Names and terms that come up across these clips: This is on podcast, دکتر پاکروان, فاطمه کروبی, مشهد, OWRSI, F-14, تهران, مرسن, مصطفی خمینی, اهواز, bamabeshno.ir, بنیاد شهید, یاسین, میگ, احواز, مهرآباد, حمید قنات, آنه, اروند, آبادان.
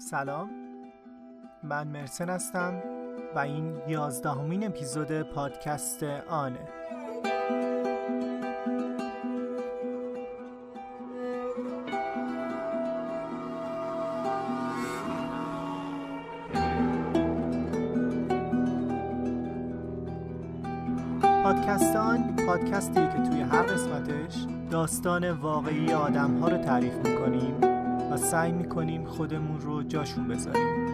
سلام، من مرسن هستم و این 11مین اپیزود پادکست آنه. پادکست آن پادکستی که توی هر قسمتش داستان واقعی آدم‌ها رو تعریف می‌کنیم و سعی می‌کنیم خودمون رو جاشون بذاریم.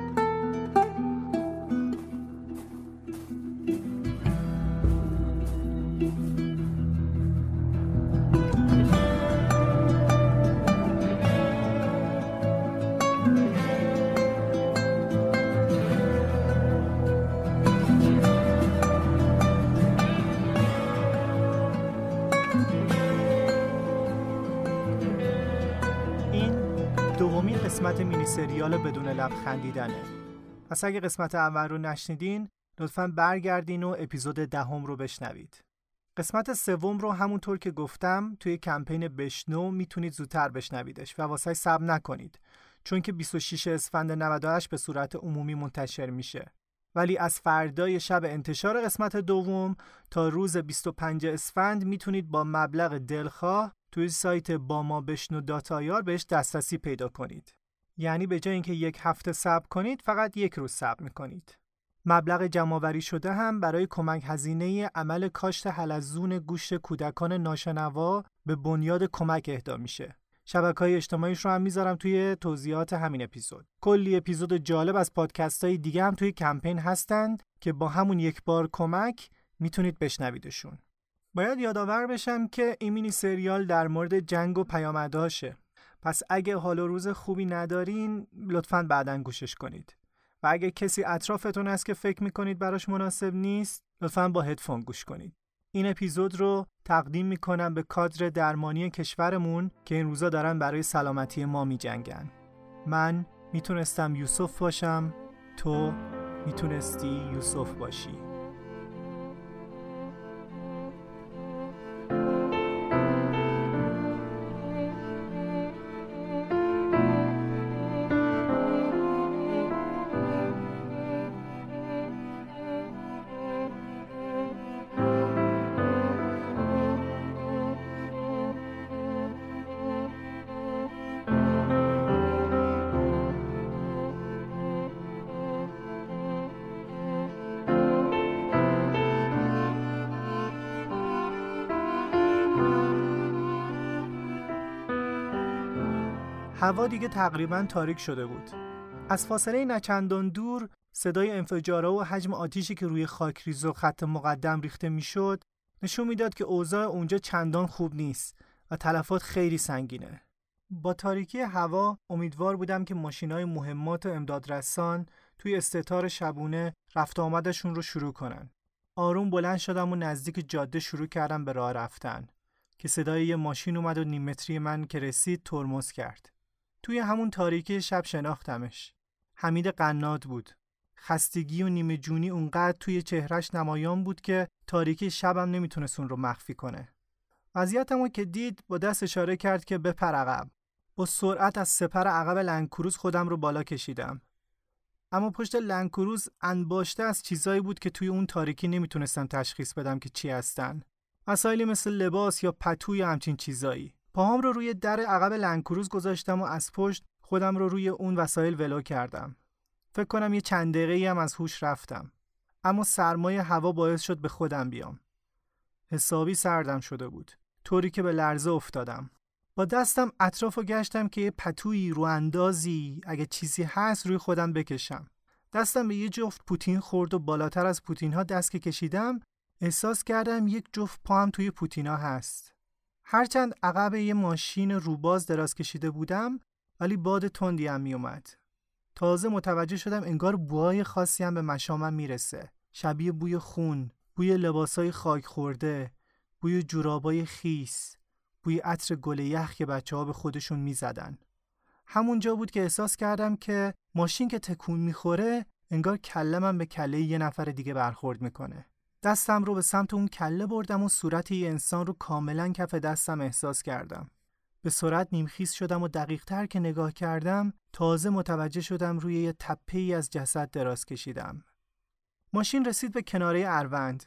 دومین قسمت مینی سریال بدون لبخندیدنه. پس اگه قسمت اول رو نشنیدین لطفاً برگردین و اپیزود 10 رو بشنوید. قسمت 3 رو همونطور که گفتم توی کمپین بشنو میتونید زودتر بشنویدش و واسه سب نکنید، چون که 26 اسفند 98 به صورت عمومی منتشر میشه، ولی از فردای شب انتشار قسمت 2 تا روز 25 اسفند میتونید با مبلغ دلخواه توی سایت bamabeshno.ir بهش دسترسی پیدا کنید. یعنی به جای اینکه یک هفته صبر کنید، فقط یک روز صبر میکنید. مبلغ جمع‌آوری شده هم برای کمک هزینه عمل کاشت حلزون گوشت کودکان ناشنوا به بنیاد کمک اهدا میشه. شبکه‌های اجتماعیش رو هم میذارم توی توضیحات همین اپیزود. کلی اپیزود جالب از پادکست‌های دیگه هم توی کمپین هستند که با همون یک بار کمک میتونید بشنویدشون. باید یادآور بشم که این مینی سریال در مورد جنگ و پیامدهاشه. پس اگه حال و روز خوبی ندارین لطفاً بعداً گوشش کنید. و اگه کسی اطرافتون هست که فکر میکنید براش مناسب نیست، لطفاً با هدفون گوش کنید. این اپیزود رو تقدیم میکنم به کادر درمانی کشورمون که این روزا دارن برای سلامتی ما میجنگن. من میتونستم یوسف باشم، تو میتونستی یوسف باشی. هوا دیگه تقریباً تاریک شده بود. از فاصله نچندان دور صدای انفجارها و حجم آتیشی که روی خاکریز و خط مقدم ریخته میشد نشون میداد که اوضاع اونجا چندان خوب نیست و تلفات خیلی سنگینه. با تاریکی هوا امیدوار بودم که ماشینای مهمات و امدادرسان توی استتار شبونه رفت آمدشون رو شروع کنن. آروم بلند شدم و نزدیک جاده شروع کردم به راه رفتن که صدای یه ماشین اومد و نیم متری من که رسید ترمز کرد. توی همون تاریکی شب شناختمش. حمید قنات بود. خستگی و نیمه جونی اونقدر توی چهرش نمایان بود که تاریکی شبم نمیتونست اون رو مخفی کنه. وضعیتمو که دید با دست اشاره کرد که بپر عقب. با سرعت از سپر عقب لنگ‌کروز خودم رو بالا کشیدم. اما پشت لنگ‌کروز انباشته از چیزایی بود که توی اون تاریکی نمیتونستم تشخیص بدم که چی هستن. مسائلی مثل لباس یا پتو یا همچین چیزایی. پاهم رو روی در عقب لنگ‌کروز گذاشتم و از پشت خودم رو روی اون وسایل ولو کردم. فکر کنم یه چند دقیقه‌ای هم از هوش رفتم. اما سرمایه هوا باعث شد به خودم بیام. حسابی سردم شده بود، طوری که به لرزه افتادم. با دستم اطرافو گشتم که یه پتویی، رواندازی، اگه چیزی هست روی خودم بکشم. دستم به یه جفت پوتین خورد و بالاتر از پوتین‌ها دست که کشیدم، احساس کردم یک جفت پام توی پوتین‌ها هست. هرچند عقب یه ماشین روباز دراز کشیده بودم، ولی باد تندی هم می اومد. تازه متوجه شدم انگار بوهای خاصی هم به مشامم میرسه. شبیه بوی خون، بوی لباسای خاک خورده، بوی جورابای خیس، بوی عطر گل یخ که بچه‌ها به خودشون میزدن. همونجا بود که احساس کردم که ماشین که تکون میخوره، انگار کله‌م به کله یه نفر دیگه برخورد میکنه. دستم رو به سمت اون کله بردم و صورت یه انسان رو کاملا کف دستم احساس کردم. به سرعت نیمخیز شدم و دقیق‌تر که نگاه کردم تازه متوجه شدم روی یه تپه‌ای از جسد دراز کشیدم. ماشین رسید به کناره اروند.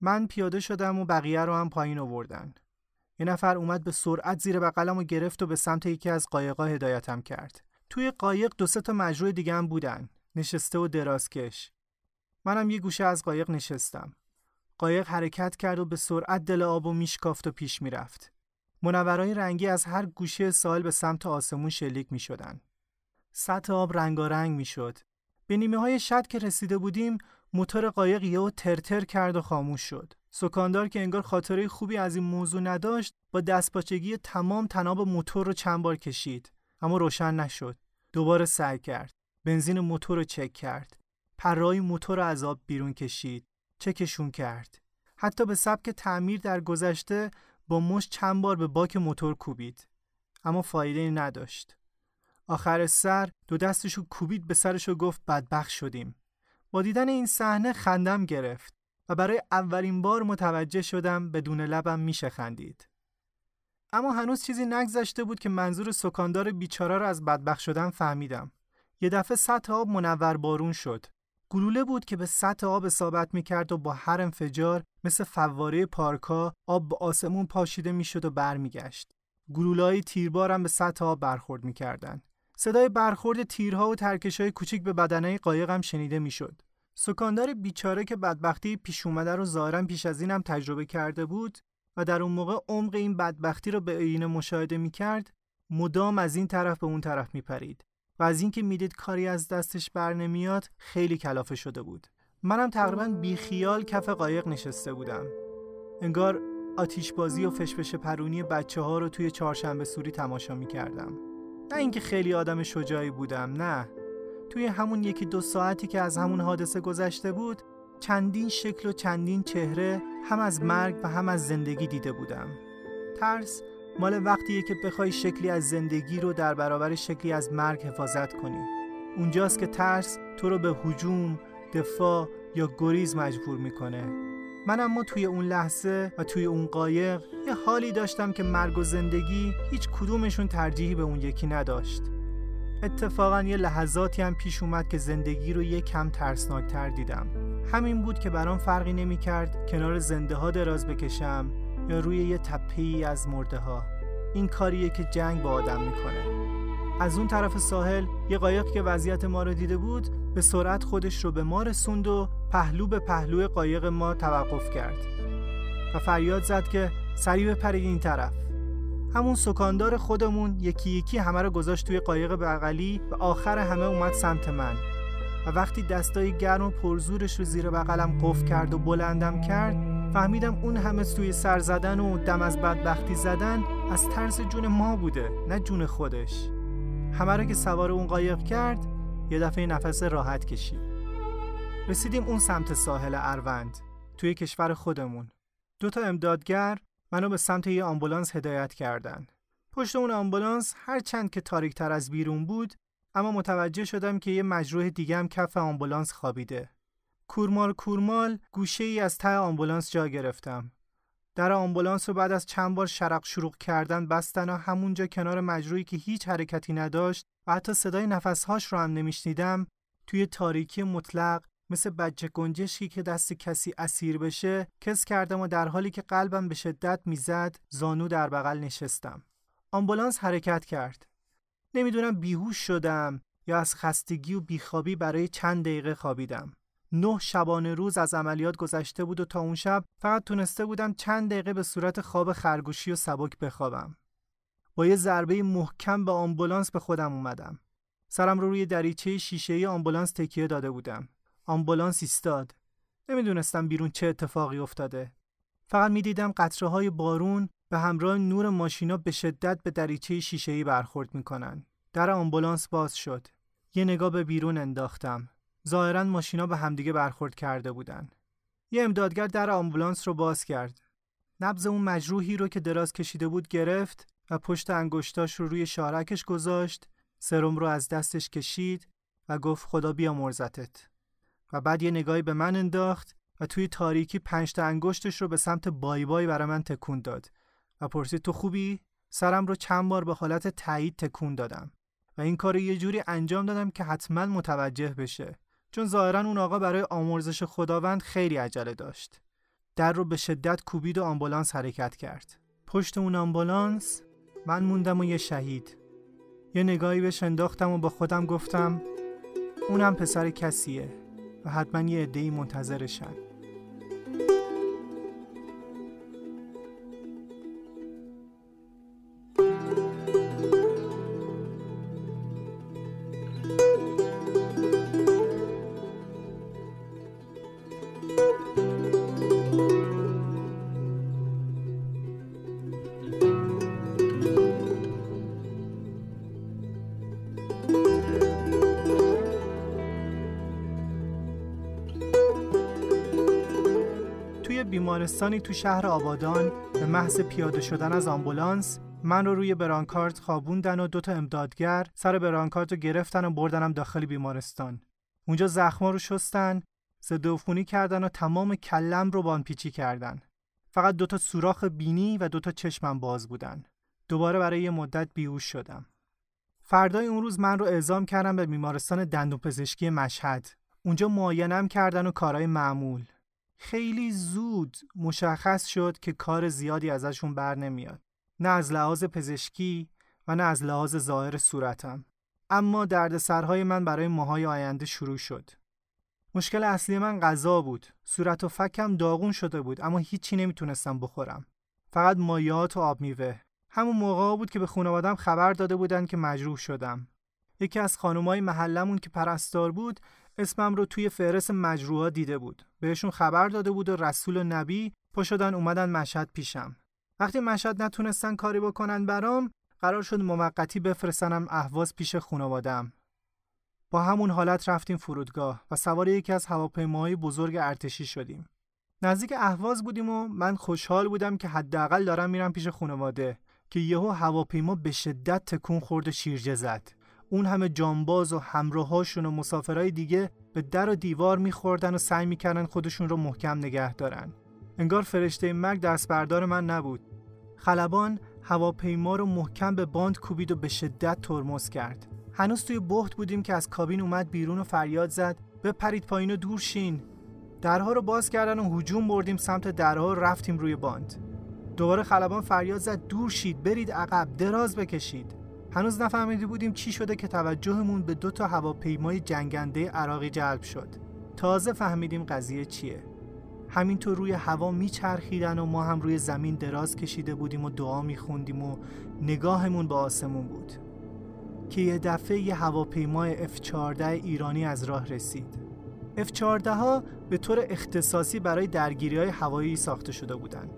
من پیاده شدم و بقیه رو هم پایین آوردن. یه نفر اومد به سرعت زیر بغلمو گرفت و به سمت یکی از قایق‌ها هدایتم کرد. توی قایق دو سه تا مجروح دیگه هم بودن، نشسته و درازکش. منم یه گوشه از قایق نشستم. قایق حرکت کرد و به سرعت دل آبو میشکافت و پیش میرفت. منورای رنگی از هر گوشه ساحل به سمت آسمون شلیک میشدن. سطح آب رنگارنگ میشد. به نیمه های شط که رسیده بودیم، موتور قایق یهو ترتر کرد و خاموش شد. سکاندار که انگار خاطره خوبی از این موضوع نداشت، با دستپاچگی تمام تناب موتور رو چند بار کشید، اما روشن نشد. دوباره سعی کرد. بنزین موتور رو چک کرد. پرهای موتور رو از آب بیرون کشید. چکشون کرد. حتی به سبک تعمیر در گذشته با مشت چند بار به باک موتور کوبید، اما فایده نداشت. آخر سر دو دستشو کوبید به سرشو گفت بدبخت شدیم. با دیدن این صحنه خندم گرفت و برای اولین بار متوجه شدم بدون لبم میشه خندید. اما هنوز چیزی نگذشته بود که منظور سکاندار بیچاره رو از بدبخت شدن فهمیدم. یه دفعه سطح آب منور بارون شد. گلوله بود که به سطح آب اصابت می‌کرد و با هر انفجار مثل فواره پارکا آب به آسمون پاشیده می‌شد و برمیگشت. گلوله‌های تیربار هم به سطح آب برخورد می‌کردند. صدای برخورد تیرها و ترکش‌های کوچک به بدنه قایق هم شنیده می‌شد. سکاندار بیچاره که بدبختی پیش اومده رو ظاهراً پیش از این هم تجربه کرده بود و در اون موقع عمق این بدبختی رو به عینه مشاهده می‌کرد، مدام از این طرف به اون طرف می‌پرید و از اینکه میدید کاری از دستش بر نمیاد خیلی کلافه شده بود. منم تقریباً بیخیال کف قایق نشسته بودم. انگار آتیشبازی و فشفش پرونی بچه‌ها رو توی چهارشنبه سوری تماشا می‌کردم. نه اینکه خیلی آدم شجاعی بودم، نه. توی همون یکی دو ساعتی که از همون حادثه گذشته بود، چندین شکل و چندین چهره هم از مرگ و هم از زندگی دیده بودم. ترس مال وقتیه که بخوای شکلی از زندگی رو در برابر شکلی از مرگ حفاظت کنی. اونجاست که ترس تو رو به هجوم، دفاع یا گریز مجبور میکنه. من اما توی اون لحظه و توی اون قایق یه حالی داشتم که مرگ و زندگی هیچ کدومشون ترجیحی به اون یکی نداشت. اتفاقاً یه لحظاتی هم پیش اومد که زندگی رو یه کم ترسناکتر دیدم. همین بود که برام فرقی نمی‌کرد کنار زنده ها دراز بکشم یا روی یه تپه‌ای از مرده ها. این کاریه که جنگ با آدم میکنه. از اون طرف ساحل یه قایق که وضعیت ما رو دیده بود به سرعت خودش رو به ما رسوند و پهلو به پهلو قایق ما توقف کرد و فریاد زد که سریع بپرید این طرف. همون سکاندار خودمون یکی یکی همه رو گذاشت توی قایق بغلی و آخر همه اومد سمت من و وقتی دستای گرم و پرزورش رو زیر بغلم قفل کرد و بلندم کرد، فهمیدم اون همه توی سر زدن و دم از بدبختی زدن از ترس جون ما بوده، نه جون خودش. همه را که سوار اون قایق کرد، یه دفعه نفس راحت کشید. رسیدیم اون سمت ساحل اروند، توی کشور خودمون. دوتا امدادگر منو به سمت یه آمبولانس هدایت کردن. پشت اون آمبولانس هرچند که تاریک‌تر از بیرون بود، اما متوجه شدم که یه مجروح دیگه هم کف آمبولانس خوابیده. کورمال گوشه‌ای از ته آمبولانس جا گرفتم. در آمبولانس رو بعد از چند بار شرق شروق کردن بستن و همونجا کنار مجروحی که هیچ حرکتی نداشت و حتی صدای نفسهاش رو هم نمیشنیدم، توی تاریکی مطلق مثل بچه گنجشکی که دست کسی اسیر بشه کس کردم و در حالی که قلبم به شدت میزد زانو در بغل نشستم. آمبولانس حرکت کرد. نمیدونم بیهوش شدم یا از خستگی و بیخوابی برای چند دقیقه خوابیدم. 9 شبانه روز از عملیات گذشته بود و تا اون شب فقط تونسته بودم چند دقیقه به صورت خواب خرگوشی و سبک بخوابم. با یه ضربه محکم به آمبولانس به خودم اومدم. سرم رو روی دریچه شیشه‌ای آمبولانس تکیه داده بودم. آمبولانس ایستاد. نمیدونستم بیرون چه اتفاقی افتاده. فقط میدیدم قطره‌های بارون به همراه نور ماشینا به شدت به دریچه شیشه‌ای برخورد میکنن. در آمبولانس باز شد. یه نگاه به بیرون انداختم. ظاهراً ماشینا به همدیگه برخورد کرده بودن. یه امدادگر در آمبولانس رو باز کرد. نبض اون مجروحی رو که دراز کشیده بود گرفت و پشت انگشتاش رو روی شارکش گذاشت، سرم رو از دستش کشید و گفت خدا بیامرزتت. و بعد یه نگاهی به من انداخت و توی تاریکی 5 تا انگشتش رو به سمت بای بای برای من تکون داد و پرسید تو خوبی؟ سرم رو چند بار به حالت تایید تکون دادم و این کار یه جوری انجام دادم که حتما متوجه بشه، چون ظاهرا اون آقا برای آمرزش خداوند خیلی عجله داشت. در رو به شدت کوبید و آمبولانس حرکت کرد. پشت اون آمبولانس من موندم و یه شهید. یه نگاهی بهش انداختم و با خودم گفتم اونم پسر کسیه و حتما یه عده‌ای منتظرشن. بیمارستانی تو شهر آبادان به محض پیاده شدن از آمبولانس من رو روی برانکارد خوابوندن و دوتا امدادگر سر برانکارد رو گرفتن و بردنم داخل بیمارستان. اونجا زخما رو شستن، ضد عفونی کردن و تمام کلم رو بانپیچی کردن. فقط دوتا سوراخ بینی و دوتا چشمم باز بودن. دوباره برای یه مدت بیهوش شدم. فردای اون روز من رو اعزام کردن به بیمارستان دندونپزشکی مشهد. اونجا معاینه‌ام کردن و کارهای معمول. خیلی زود مشخص شد که کار زیادی ازشون بر نمیاد، نه از لحاظ پزشکی و نه از لحاظ ظاهر صورتم، اما دردسرهای من برای ماهای آینده شروع شد. مشکل اصلی من غذا بود. صورت و فکم داغون شده بود اما هیچی نمیتونستم بخورم، فقط مایعات و آب میوه. همون موقع بود که به خانواده‌ام خبر داده بودن که مجروح شدم. یکی از خانم‌های محلمون که پرستار بود اسمم رو توی فهرست مجروحا دیده بود. بهشون خبر داده بود و رسول و نبی پا شدن اومدن مشهد پیشم. وقتی مشهد نتونستن کاری بکنن برام، قرار شد موقتی بفرستنم احواز پیش خانواده‌ام. با همون حالت رفتیم فرودگاه و سوار یکی از هواپیماهای بزرگ ارتشی شدیم. نزدیک احواز بودیم و من خوشحال بودم که حداقل دارم میرم پیش خانواده، که یهو هواپیما به شدت تکون خورد و شیرجه زد. اون همه جانباز و همراهاشون و مسافرای دیگه به در و دیوار میخوردن و سعی میکردن خودشون رو محکم نگه دارن. انگار فرشته مرگ دست بردار من نبود. خلبان هواپیما رو محکم به باند کوبید و به شدت ترمز کرد. هنوز توی بهت بودیم که از کابین اومد بیرون و فریاد زد بپرید پایین و دور شین. درها رو باز کردن و هجوم بردیم سمت درها و رفتیم روی باند. دوباره خلبان فریاد زد دور شید، برید عقب، دراز بکشید. هنوز نفهمیده بودیم چی شده که توجهمون به دو تا هواپیمای جنگنده عراقی جلب شد. تازه فهمیدیم قضیه چیه. همینطور روی هوا میچرخیدن و ما هم روی زمین دراز کشیده بودیم و دعا میخوندیم و نگاهمون به آسمون بود که یه دفعه یه هواپیمای F-14 ایرانی از راه رسید. F-14 ها به طور اختصاصی برای درگیری‌های هوایی ساخته شده بودن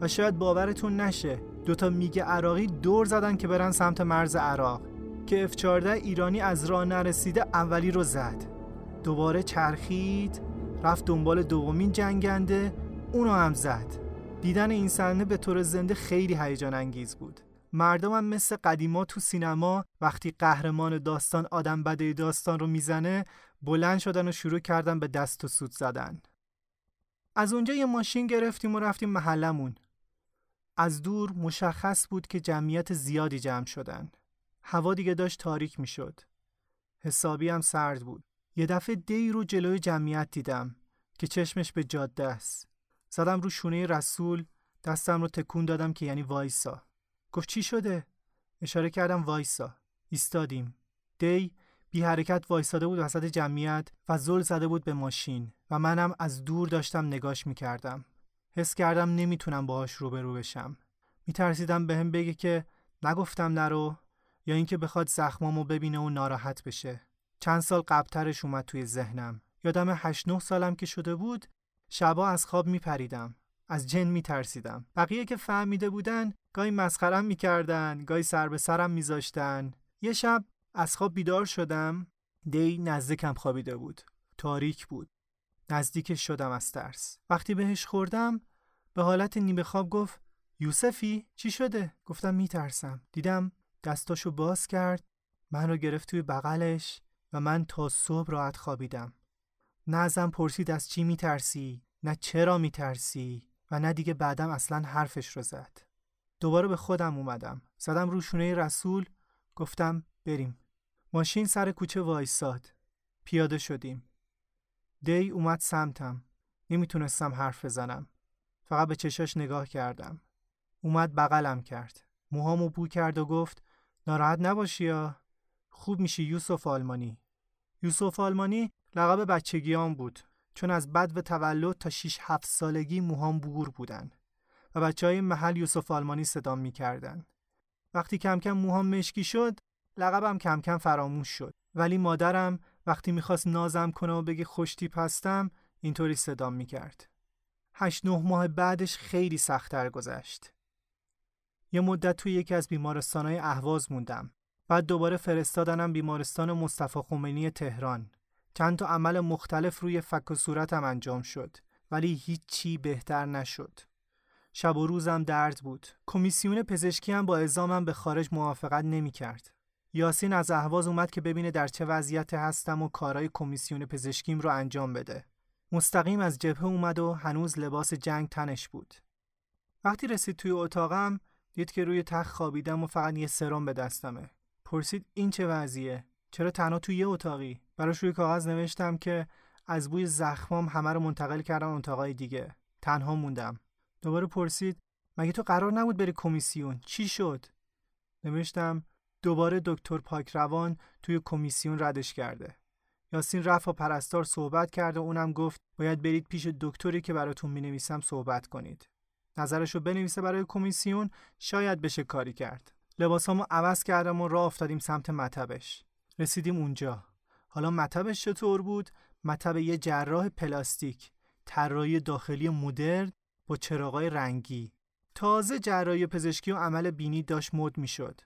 و شاید باورتون نشه دوتا میگ عراقی دور زدن که برن سمت مرز عراق، که F-14 ایرانی از راه نرسیده اولی رو زد. دوباره چرخید، رفت دنبال دومین جنگنده، اونو هم زد. دیدن این صحنه به طور زنده خیلی هیجان انگیز بود. مردمم مثل قدیما تو سینما وقتی قهرمان داستان آدم بده داستان رو میزنه بلند شدن و شروع کردن به دست و سوت زدن. از اونجا یه ماشین گرفتیم و رفتیم محلمون. از دور مشخص بود که جمعیت زیادی جمع شدن. هوا دیگه داشت تاریک می شد. حسابی هم سرد بود. یه دفعه دی رو جلوی جمعیت دیدم که چشمش به جاده است. زدم رو شونه رسول، دستم رو تکون دادم که یعنی وایسا. گفت چی شده؟ اشاره کردم وایسا. ایستادیم. دی بی حرکت وایساده بود وسط جمعیت و زل زده بود به ماشین و منم از دور داشتم نگاش می کردم. حس کردم نمیتونم باهاش روبرو بشم. میترسیدم بهم بگه که نگفتم نرو، یا اینکه بخواد زخمامو ببینه و ناراحت بشه. چند سال قبلترش اومد توی ذهنم. یادم 8-9 سالم که شده بود، شبا از خواب میپریدم. از جن میترسیدم. بقیه که فهمیده بودن، گاهی مسخره‌ام میکردن، گاهی سر به سرم میذاشتن. یه شب از خواب بیدار شدم، دی نزدیکم خوابیده بود. تاریک بود. نزدیکش شدم از ترس. وقتی بهش خوردم به حالت نیمه خواب گفت یوسفی چی شده؟ گفتم میترسم. دیدم دستاشو باز کرد، من رو گرفت توی بغلش و من تا صبح راحت خوابیدم. نه ازم پرسید از چی میترسی، نه چرا میترسی و نه دیگه بعدم اصلا حرفش رو زد. دوباره به خودم اومدم. زدم رو شونه رسول، گفتم بریم. ماشین سر کوچه وایساد. پیاده شدیم. دی اومد سمتم. نمیتونستم حرف بزنم. فقط به چشاش نگاه کردم. اومد بغلم کرد. موهامو بو کرد و گفت ناراحت نباشی یا خوب میشی یوسف آلمانی. یوسف آلمانی لقب بچگیام بود، چون از بدو تولد تا 6-7 سالگی موهام بوگور بودن و بچهای محل یوسف آلمانی صدام میکردن. وقتی کم کم موهام مشکی شد لقبم کم کم فراموش شد، ولی مادرم وقتی میخواست نازم کنه و بگه خوشتیپ هستم اینطوری صدام میکرد. 8-9 ماه بعدش خیلی سخت‌تر گذشت. یه مدت توی یکی از بیمارستان‌های احواز موندم. بعد دوباره فرستادنم بیمارستان مصطفی خمینی تهران. چند تا عمل مختلف روی فک و صورتم انجام شد، ولی هیچی بهتر نشد. شب و روزم درد بود. کمیسیون پزشکی هم با اعزامم به خارج موافقت نمی‌کرد. یاسین از احواز اومد که ببینه در چه وضعیتی هستم و کارهای کمیسیون پزشکیم رو انجام بده. مستقیم از جبهه اومد و هنوز لباس جنگ تنش بود. وقتی رسید توی اتاقم دید که روی تخت خوابیدم و فقط یه سرم به دستمه. پرسید این چه وضعیه؟ چرا تنها توی یه اتاقی؟ براش روی کاغذ نوشتم که از بوی زخمام همه رو منتقل کردم اتاقای دیگه. تنها موندم. دوباره پرسید مگه تو قرار نبود بری کمیسیون؟ چی شد؟ نوشتم دوباره دکتر پاکروان توی کمیسیون ردش کرده. یاسین رفت و پرستار صحبت کرد و اونم گفت باید برید پیش دکتری که براتون می‌نویسم صحبت کنید. نظرشو بنویسه برای کمیسیون، شاید بشه کاری کرد. لباسامو عوض کردم و راه افتادیم سمت مطبش. رسیدیم اونجا. حالا مطبش چطور بود؟ مطب یه جراح پلاستیک، طراحی داخلی مدرن با چراغای رنگی. تازه جراحی پزشکی و عمل بینی داشت مد میشد.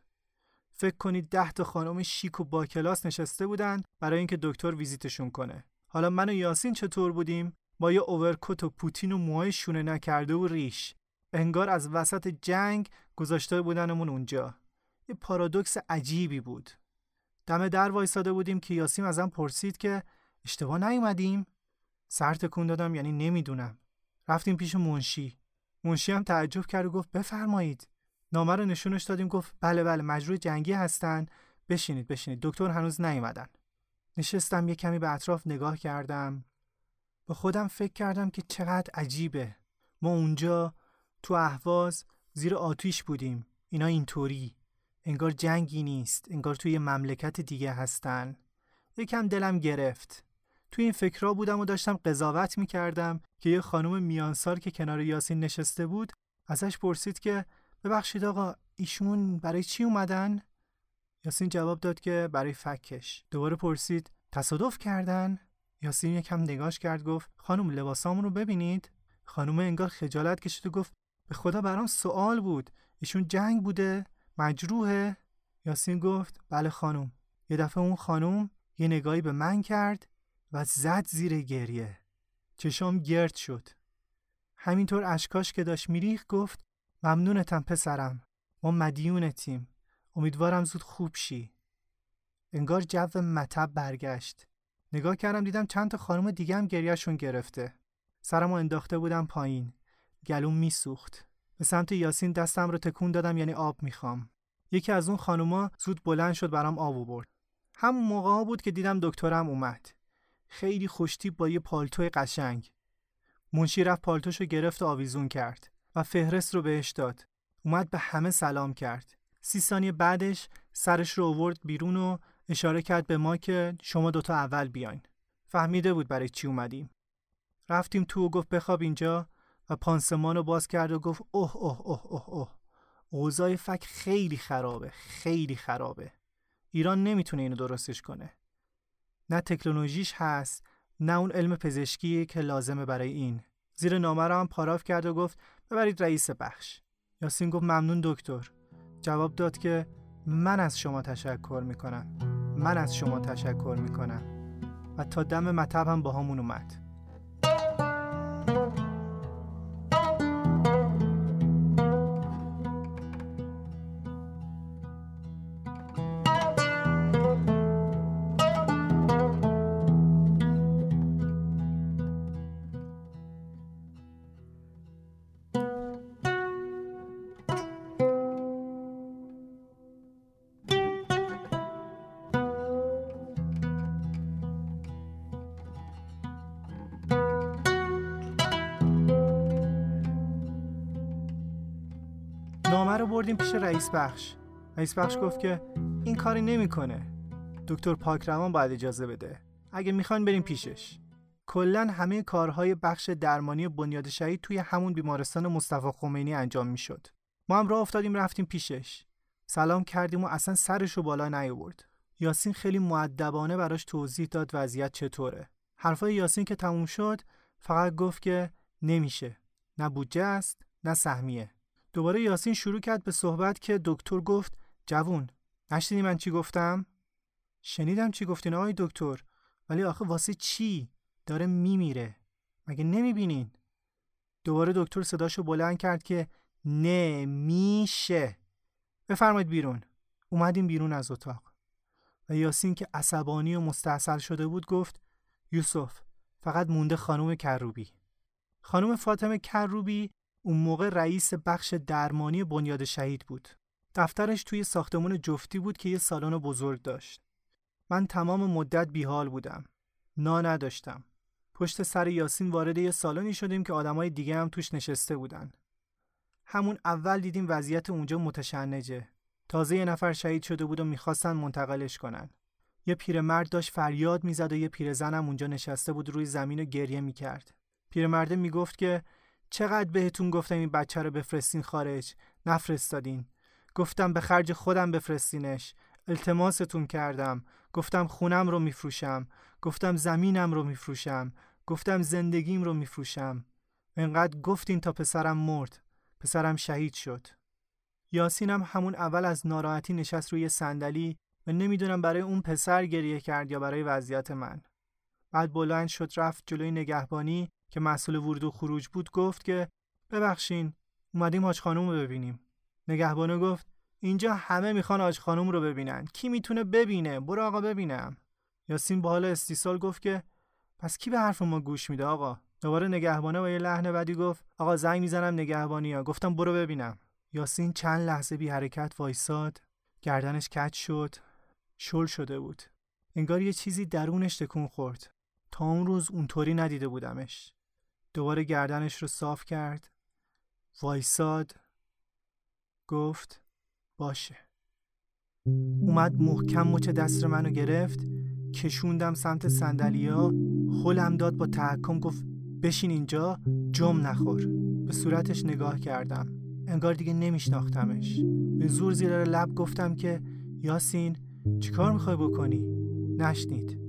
فکر کنید 10 تا خانم شیک و با کلاس نشسته بودن برای اینکه دکتر ویزیتشون کنه. حالا من و یاسین چطور بودیم؟ با یه اوورکوت و پوتین و موهای شونه نکرده و ریش. انگار از وسط جنگ گذاشته بودنمون اونجا. یه پارادوکس عجیبی بود. دم در وایساده بودیم که یاسین ازم پرسید که اشتباه نیومدیم؟ سر تکون دادم یعنی نمیدونم. رفتیم پیش منشی. منشی هم تعجب کرد و گفت بفرمایید. نامه رو نشونش دادیم، گفت بله مجروح جنگی هستن، بشینید دکتر هنوز نیومدن. نشستم یه کمی به اطراف نگاه کردم. به خودم فکر کردم که چقدر عجیبه. ما اونجا تو اهواز زیر آتیش بودیم. اینا اینطوری. انگار جنگی نیست. انگار توی مملکت دیگه هستن. یکم دلم گرفت. توی این فکرها بودم و داشتم قضاوت میکردم که یه خانم میانسال که کنار یاسین نشسته بود ازش پرسید که ببخشید آقا ایشون برای چی اومدن؟ یاسین جواب داد که برای فکش. دوباره پرسید تصادف کردن؟ یاسین یکم نگاش کرد، گفت خانم لباسامون رو ببینید. خانم انگار خجالت کشید و گفت به خدا برام سوال بود. ایشون جنگ بوده؟ مجروحه؟ یاسین گفت بله خانم. یه دفعه اون خانم یه نگاهی به من کرد و زد زیر گریه. چشام گرد شد. همینطور اشکاش که داشت میریخت گفت ممنونتم پسرم. ما مدیونتیم. امیدوارم زود خوب شی. انگار جو مطب برگشت. نگاه کردم دیدم چند تا خانم دیگه هم گریه‌شون گرفته. سرمو انداخته بودم پایین. گلوم میسوخت. به سمت یاسین دستم رو تکون دادم یعنی آب میخوام. یکی از اون خانوما زود بلند شد برام آب آورد. همون موقعا بود که دیدم دکترم اومد. خیلی خوش‌تیپ با یه پالتوی قشنگ. منشی رفت پالتوشو گرفت و آویزون کرد و فهرست رو بهش داد. اومد به همه سلام کرد. 30 ثانیه بعدش سرش رو آورد بیرون و اشاره کرد به ما که شما دوتا اول بیاین. فهمیده بود برای چی اومدیم. رفتیم تو و گفت بخواب اینجا و پانسمانو باز کرد و گفت اوه اوضاع فک خیلی خرابه. ایران نمیتونه اینو درستش کنه. نه تکنولوژیش هست نه اون علم پزشکی که لازمه برای این. زیر نامه رو هم پاراف کرد و گفت ببرید رئیس بخش. یاسین گفت ممنون دکتر. جواب داد که من از شما تشکر میکنم و تا دم مطب هم با همون اومد. بردیم پیش رئیس بخش. رئیس بخش گفت که این کاری نمیکنه. دکتر پاکروان باید اجازه بده. اگه میخواین بریم پیشش. کلا همه کارهای بخش درمانی بنیاد شهید توی همون بیمارستان مصطفی خمینی انجام میشد. ما هم راه افتادیم رفتیم پیشش. سلام کردیم و اصلا سرشو بالا نیاورد. یاسین خیلی مؤدبانه براش توضیح داد وضعیت چطوره. حرفای یاسین که تموم شد فقط گفت که نمیشه. نه بودجه است، نه سهمیه. دوباره یاسین شروع کرد به صحبت که دکتر گفت جوون، نشنیدی من چی گفتم؟ شنیدم چی گفتین آقای دکتر، ولی آخه واسه چی؟ داره میمیره. مگه نمیبینین؟ دوباره دکتر صداشو بلند کرد که نمیشه. بفرمایید بیرون. اومدیم بیرون از اتاق. و یاسین که عصبانی و مستحصل شده بود گفت یوسف، فقط مونده خانم کروبی. خانم فاطمه کروبی اون موقع رئیس بخش درمانی بنیاد شهید بود. دفترش توی ساختمان جفتی بود که یه سالن بزرگ داشت. من تمام مدت بیحال بودم. نداشتم. پشت سر یاسین وارد یه سالنی شدیم که آدمای دیگه هم توش نشسته بودن. همون اول دیدیم وضعیت اونجا متشنجه. تازه یه نفر شهید شده بود و میخواستن منتقلش کنن. یه پیرمرد داشت فریاد میزد و یه پیرزن هم اونجا نشسته بود روی زمین و گریه میکرد. پیرمرده میگفت که چقدر بهتون گفتم این بچه رو بفرستین خارج، نفرستادین. گفتم به خرج خودم بفرستینش. التماستون کردم. گفتم خونم رو میفروشم. گفتم زمینم رو میفروشم. گفتم زندگیم رو میفروشم. انقدر گفتین تا پسرم مرد. پسرم شهید شد. یاسین هم همون اول از ناراحتی نشست روی صندلی و نمیدونم برای اون پسر گریه کرد یا برای وضعیت من. بعد بلند شد رفت جلوی نگهبانی که مسئول ورود و خروج بود، گفت که ببخشین اومدیم حاج خانم رو ببینیم. نگهبانو گفت اینجا همه میخوان حاج خانم رو ببینن، کی میتونه ببینه؟ برو آقا ببینم. یاسین با حال استیصال گفت که پس کی به حرف ما گوش میده آقا؟ دوباره نگهبانه با یه لحن بدی گفت آقا زنگ میزنم نگهبانی‌ها. گفتم برو ببینم. یاسین چند لحظه بی حرکت وایساد، گردنش کج شد، شل شده بود. انگار یه چیزی درونش تکون خورد. تا اون روز اونطوری ندیده بودمش. دوباره گردنش رو صاف کرد، وایساد، گفت باشه. اومد محکم مچ دست منو گرفت، کشوندم سمت صندلی‌ها، هلم داد با تحکم، گفت بشین اینجا، جم نخور. به صورتش نگاه کردم، انگار دیگه نمیشناختمش. به زور زیر لب گفتم که یاسین چیکار میخوای بکنی؟ نشنید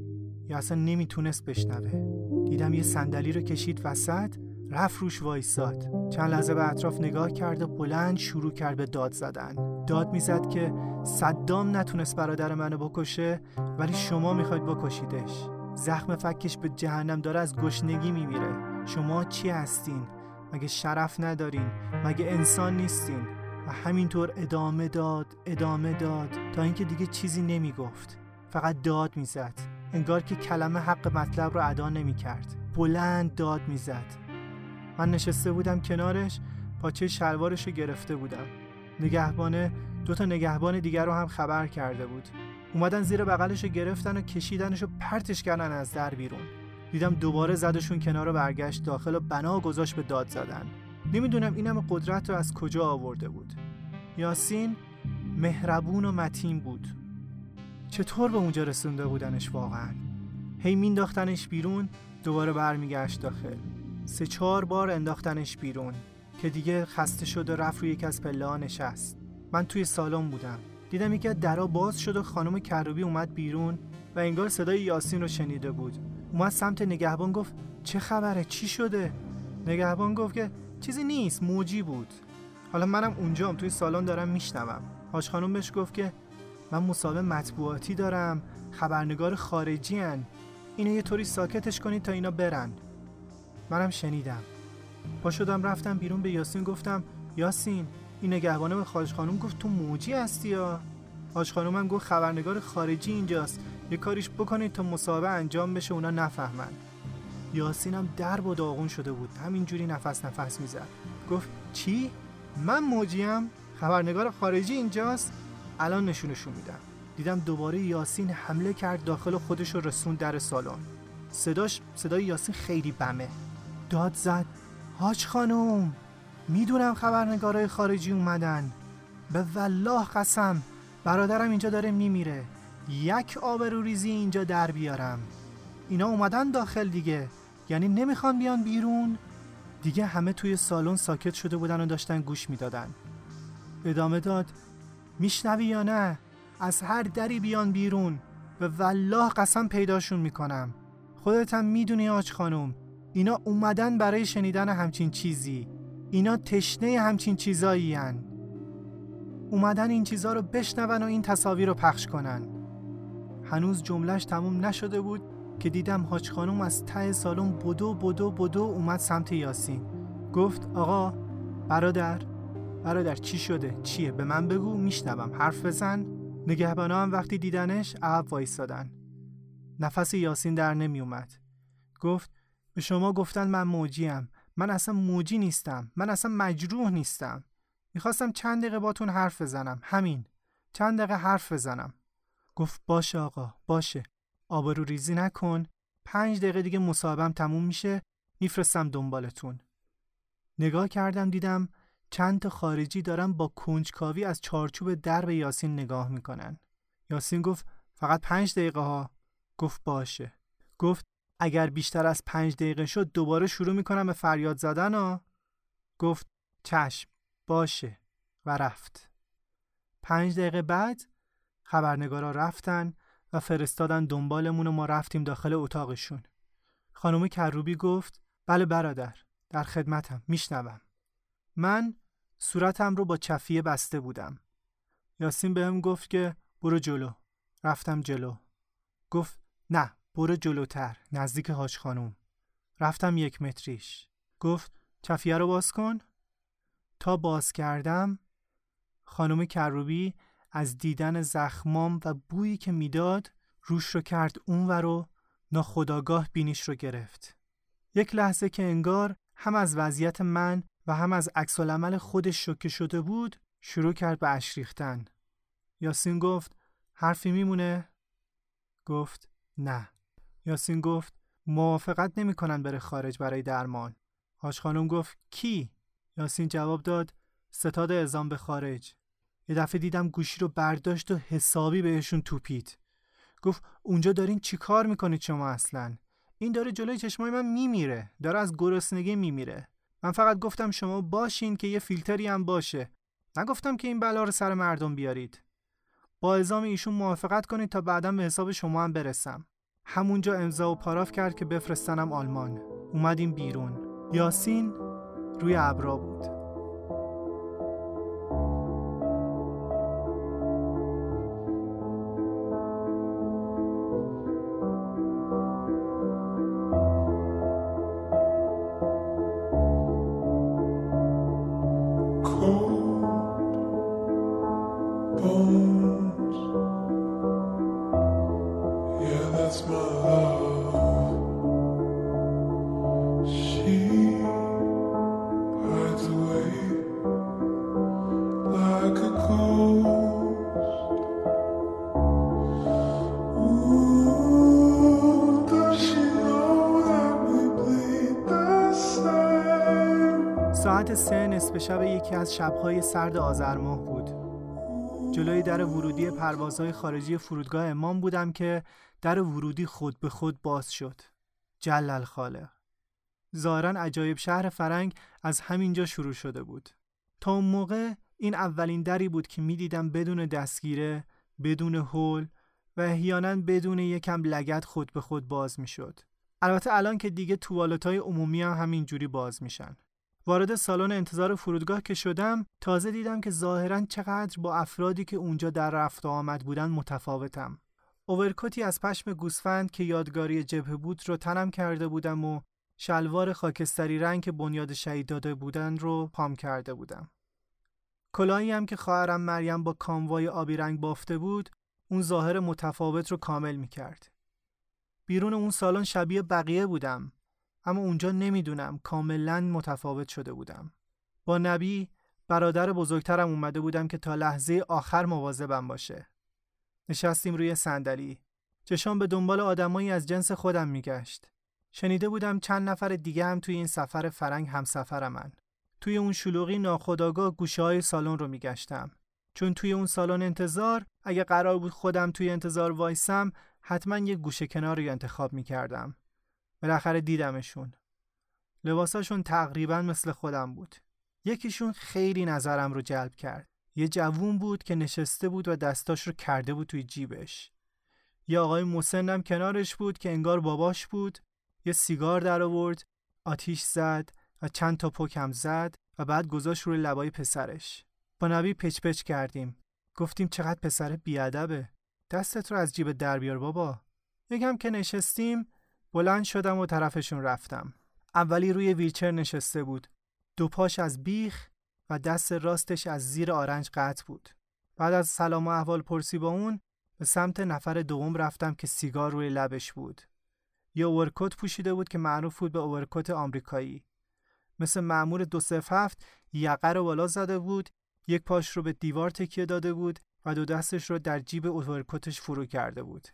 یا اصلا نمیتونست بشنوه. دیدم یه صندلی رو کشید وسط، رفت روش وایساد. چند لحظه به اطراف نگاه کرد و بلند شروع کرد به داد زدن. داد میزد که صدام نتونست برادر منو بکشه، ولی شما میخواید بکشیدش. زخم فکش به جهنم داره از گشنگی میمیره. شما چی هستین؟ مگه شرف ندارین؟ مگه انسان نیستین؟ و همینطور ادامه داد تا اینکه دیگه چیزی نمیگفت، فقط داد میزد. انگار که کلمه حق مطلب رو ادا نمی‌کرد. بلند داد میزد. من نشسته بودم کنارش، پاچه شلوارش رو گرفته بودم. نگهبانه دوتا نگهبان دیگر رو هم خبر کرده بود. اومدن زیر بغلش رو گرفتن و کشیدنش و پرتش کردن از در بیرون. دیدم دوباره زدشون کنار و برگشت داخل و بنا گذاشت به داد زدن. نمیدونم اینم قدرت رو از کجا آورده بود. یاسین مهربون و متین بود. چطور به اونجا رسونده بودنش واقعا؟ هی مینداختنش بیرون، دوباره برمیگشت داخل. 3-4 بار انداختنش بیرون که دیگه خسته شد و رفت روی یکی از پله‌ها نشست. من توی سالن بودم. دیدم یکی از درا باز شد و خانم کروبی اومد بیرون و انگار صدای یاسین رو شنیده بود. اومد سمت نگهبان گفت چه خبره؟ چی شده؟ نگهبان گفت که چیزی نیست، موجی بود. حالا منم اونجام توی سالن دارم میشنوم. حاج خانم بهش گفت که من مصاحبه مطبوعاتی دارم، خبرنگار خارجی هن. اینو یه طوری ساکتش کنید تا اینا برن. منم شنیدم. پا شدم رفتم بیرون، به یاسین گفتم یاسین این نگهبانه به حاج خانم گفت تو موجی هستی یا؟ حاج خانومم گفت خبرنگار خارجی اینجاست، یه کاریش بکنید تا مصاحبه انجام بشه اونا نفهمن. یاسینم در و داغون شده بود، همینجوری نفس میزد. گفت چی؟ من موجیم؟ خبرنگار خارجی اینجاست؟ الان نشونشون میدم. دیدم دوباره یاسین حمله کرد داخل، خودش رو رسوند در سالن. صدای یاسین خیلی بمه. داد زد حاج خانم میدونم خبرنگارای خارجی اومدن، به والله قسم برادرم اینجا داره میمیره، یک آبروریزی اینجا در بیارم. اینا اومدن داخل دیگه، یعنی نمیخوان بیان بیرون دیگه. همه توی سالن ساکت شده بودن و داشتن گوش میدادن. ادامه داد: میشنوی یا نه؟ از هر دری بیان بیرون، و والله قسم پیداشون میکنم. خودت هم میدونی آج خانم، اینا اومدن برای شنیدن همچین چیزی. اینا تشنه همچین چیزایی هن. اومدن این چیزا رو بشنون و این تصاویر رو پخش کنن. هنوز جملهش تموم نشده بود که دیدم حاج خانم از ته سالن بدو اومد سمت یاسین. گفت: آقا، برادر چی شده؟ چیه؟ به من بگو، میشنوم، حرف بزن. نگهبانا هم وقتی دیدنش عقب وایسادن. نفس یاسین در نمی اومد. گفت: به شما گفتن من موجیم. من اصلا موجی نیستم. من اصلا مجروح نیستم. میخواستم چند دقیقه باتون حرف بزنم، همین چند دقیقه حرف بزنم. گفت: باشه آقا، باشه، آبرو ریزی نکن، 5 دقیقه دیگه مصاحبم تموم میشه، میفرستم دنبالتون. نگاه کردم دیدم چند تا خارجی دارن با کنجکاوی از چارچوب در به یاسین نگاه میکنن. یاسین گفت: فقط 5 دقیقه ها. گفت: باشه. گفت: اگر بیشتر از 5 دقیقه شد دوباره شروع میکنم به فریاد زدن ها. گفت: چشم، باشه. و رفت. 5 دقیقه بعد خبرنگارا رفتن و فرستادن دنبالمون و ما رفتیم داخل اتاقشون. خانم کروبی گفت: بله برادر، در خدمتم، میشنوم. من صورتم رو با چفیه بسته بودم. یاسین بهم گفت که برو جلو. رفتم جلو. گفت: نه، برو جلوتر، نزدیک حاج خانم. رفتم 1 متریش. گفت: چفیه رو باز کن. تا باز کردم، خانم کروبی از دیدن زخمام و بویی که میداد روش رو کرد اونور و ناخودآگاه بینیش رو گرفت. یک لحظه که انگار هم از وضعیت من و هم از عکس‌العمل خودش شوکه شده بود، شروع کرد به اشک ریختن. یاسین گفت: حرفی میمونه؟ گفت: نه. یاسین گفت: موافقت نمی‌کنن بره خارج برای درمان. حاج خانم گفت: کی؟ یاسین جواب داد: ستاد اعزام به خارج. یه دفعه دیدم گوشی رو برداشت و حسابی بهشون توپید. گفت: اونجا دارین چی کار میکنید شما اصلا؟ این داره جلوی چشمای من میمیره، داره از گرسنگی میمیره. من فقط گفتم شما باشین که یه فیلتری هم باشه، نگفتم که این بلا رو سر مردم بیارید. با اعزام ایشون موافقت کنید تا بعداً به حساب شما هم برسم. همونجا امضا و پاراف کرد که بفرستنم آلمان. اومدیم بیرون. یاسین روی ابرا بود. شب یکی از شب‌های سرد آذر ماه بود. جلوی در ورودی پروازهای خارجی فرودگاه امام بودم که در ورودی خود به خود باز شد. جلال خاله. ظاهراً عجایب شهر فرنگ از همینجا شروع شده بود. تا اون موقع این اولین دری بود که می‌دیدم بدون دستگیره، بدون هول و احیاناً بدون یکم لگد خود به خود باز می‌شد. البته الان که دیگه توالت‌های عمومی هم همینجوری باز میشن. وارد سالن انتظار فرودگاه که شدم، تازه دیدم که ظاهراً چقدر با افرادی که اونجا در رفت و آمد بودن متفاوتم. اوورکوتی از پشم گوسفند که یادگاری جبهه بود رو تنم کرده بودم و شلوار خاکستری رنگ که بنیاد شهید داده بودن رو پام کرده بودم. کلاهی هم که خواهرم مریم با کاموای آبی رنگ بافته بود، اون ظاهر متفاوت رو کامل می‌کرد. بیرون اون سالن شبیه بقیه بودم، اما اونجا نمیدونم کاملا متفاوت شده بودم. با نبی برادر بزرگترم اومده بودم که تا لحظه آخر مواظبم باشه. نشستیم روی صندلی. چشام به دنبال آدمایی از جنس خودم میگشت. شنیده بودم چند نفر دیگه هم توی این سفر فرنگ همسفر من. توی اون شلوغی ناخودآگاه گوشه‌های سالن رو میگشتم. چون توی اون سالن انتظار اگه قرار بود خودم توی انتظار وایسم حتما یه گوشه کناری انتخاب می‌کردم. بالاخره دیدمشون. لباساشون تقریبا مثل خودم بود. یکیشون خیلی نظرم رو جلب کرد. یه جوون بود که نشسته بود و دستاش رو کرده بود توی جیبش. یه آقای مسنم کنارش بود که انگار باباش بود. یه سیگار در آورد، آتیش زد و چند تا پک هم زد و بعد گذاشت روی لبای پسرش. با نبی پچ‌پچ کردیم. گفتیم چقدر پسر بیادبه. دستت رو از جیب در بیار بابا. یکم که نشستیم بلند شدم و طرفشون رفتم. اولی روی ویلچر نشسته بود. دو پاش از بیخ و دست راستش از زیر آرنج قطع بود. بعد از سلام و احوال پرسی با اون به سمت نفر دوم رفتم که سیگار روی لبش بود. یه اورکوت پوشیده بود که معروف بود به اورکوت آمریکایی. مثل مأمور 207 یقه رو بالا زده بود، یک پاش رو به دیوار تکیه داده بود و دو دستش رو در جیب اورکوتش فرو کرده بود.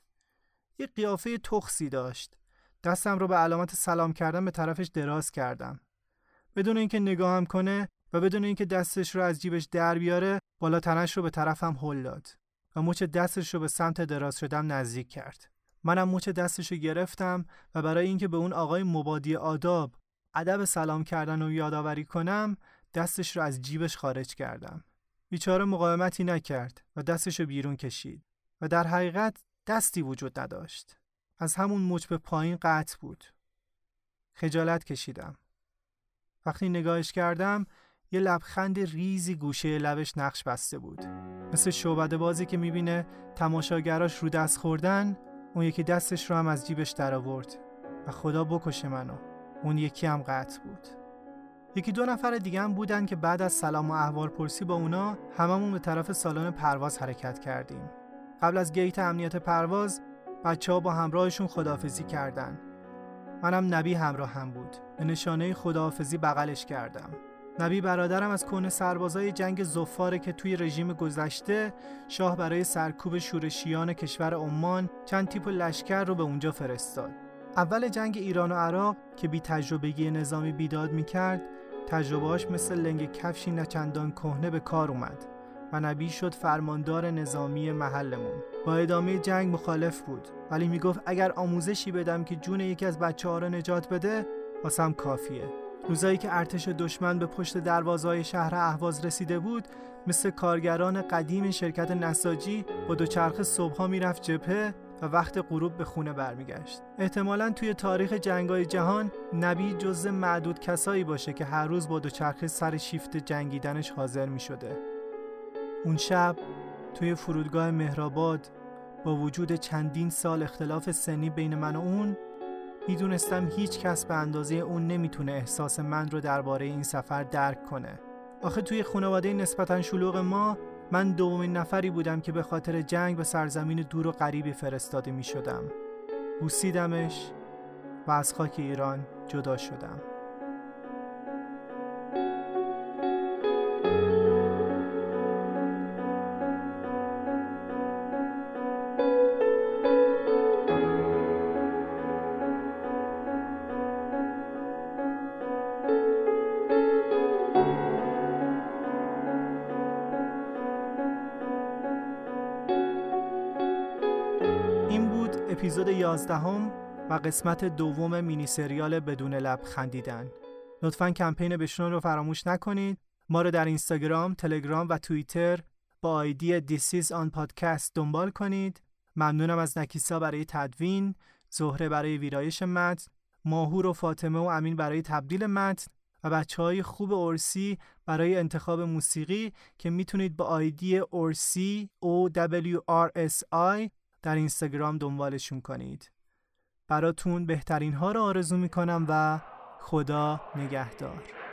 یه قیافه تخسی داشت. دستم رو به علامت سلام کردن به طرفش دراز کردم. بدون اینکه نگاهم کنه و بدون اینکه دستش رو از جیبش در بیاره، بالا تنش رو به طرفم هل داد و مچ دستش رو به سمت دراز شدم نزدیک کرد. منم مچ دستش رو گرفتم و برای اینکه به اون آقای مبادی آداب ادب سلام کردن رو یادآوری کنم، دستش رو از جیبش خارج کردم. بیچاره مقاومتی نکرد و دستش رو بیرون کشید و در حقیقت دستی وجود نداشت. از همون مچ به پایین قطع بود. خجالت کشیدم. وقتی نگاهش کردم، یه لبخند ریزی گوشه لبش نقش بسته بود. مثل شعبده بازی که میبینه تماشاگراش رو دست خوردن، اون یکی دستش رو هم از جیبش در آورد و خدا بکشه منو. اون یکی هم قطع بود. یکی دو نفر دیگه هم بودن که بعد از سلام و احوال پرسی با اونا هممون به طرف سالن پرواز حرکت کردیم. قبل از گیت امنیت پرواز بچه‌ها با همراهشون خداحافظی کردن. منم نبی همراه هم بود. به نشانه خداحافظی بغلش کردم. نبی برادرم از کهنه سربازای جنگ زفاره که توی رژیم گذشته شاه برای سرکوب شورشیان کشور عمان چند تیپ لشکر رو به اونجا فرستاد. اول جنگ ایران و عراق که بی تجربگی نظامی بیداد می‌کرد، تجربه‌اش مثل لنگ کفشی نچندان کهنه به کار اومد و نبی شد فرماندار نظامی محلمون. با ادامه جنگ مخالف بود، ولی میگفت اگر آموزشی بدم که جون یکی از بچه‌ها رو نجات بده، واسم کافیه. روزایی که ارتش دشمن به پشت دروازه‌های شهر احواز رسیده بود، مثل کارگران قدیم شرکت نساجی با دوچرخه صبح‌ها میرفت جبهه و وقت غروب به خونه برمیگشت. احتمالاً توی تاریخ جنگ‌های جهان نبی جزو معدود کسایی باشه که هر روز با دوچرخه سر شیفت جنگیدنش حاضر می‌شده. اون شب توی فرودگاه مهرآباد با وجود چندین سال اختلاف سنی بین من و اون، میدونستم هیچ کس به اندازه اون نمیتونه احساس من رو درباره این سفر درک کنه. آخه توی خانواده نسبتاً شلوغ ما، من دومین نفری بودم که به خاطر جنگ به سرزمین دور و غریبی فرستاده می شدم. بوسیدمش و از خاک ایران جدا شدم. اپیزود 11 و قسمت دوم مینی سریال بدون لب خندیدن. لطفاً کمپین بشنون رو فراموش نکنید. ما رو در اینستاگرام، تلگرام و توییتر با آیدی This is on podcast دنبال کنید. ممنونم از نکیسا برای تدوین، زهره برای ویرایش متن، ماهور و فاطمه و امین برای تبدیل متن و بچه‌های خوب اورسی برای انتخاب موسیقی که میتونید با آیدی اورسی OWRSI در اینستاگرام دنبالشون کنید. براتون بهترین ها رو آرزو میکنم و خدا نگهدار.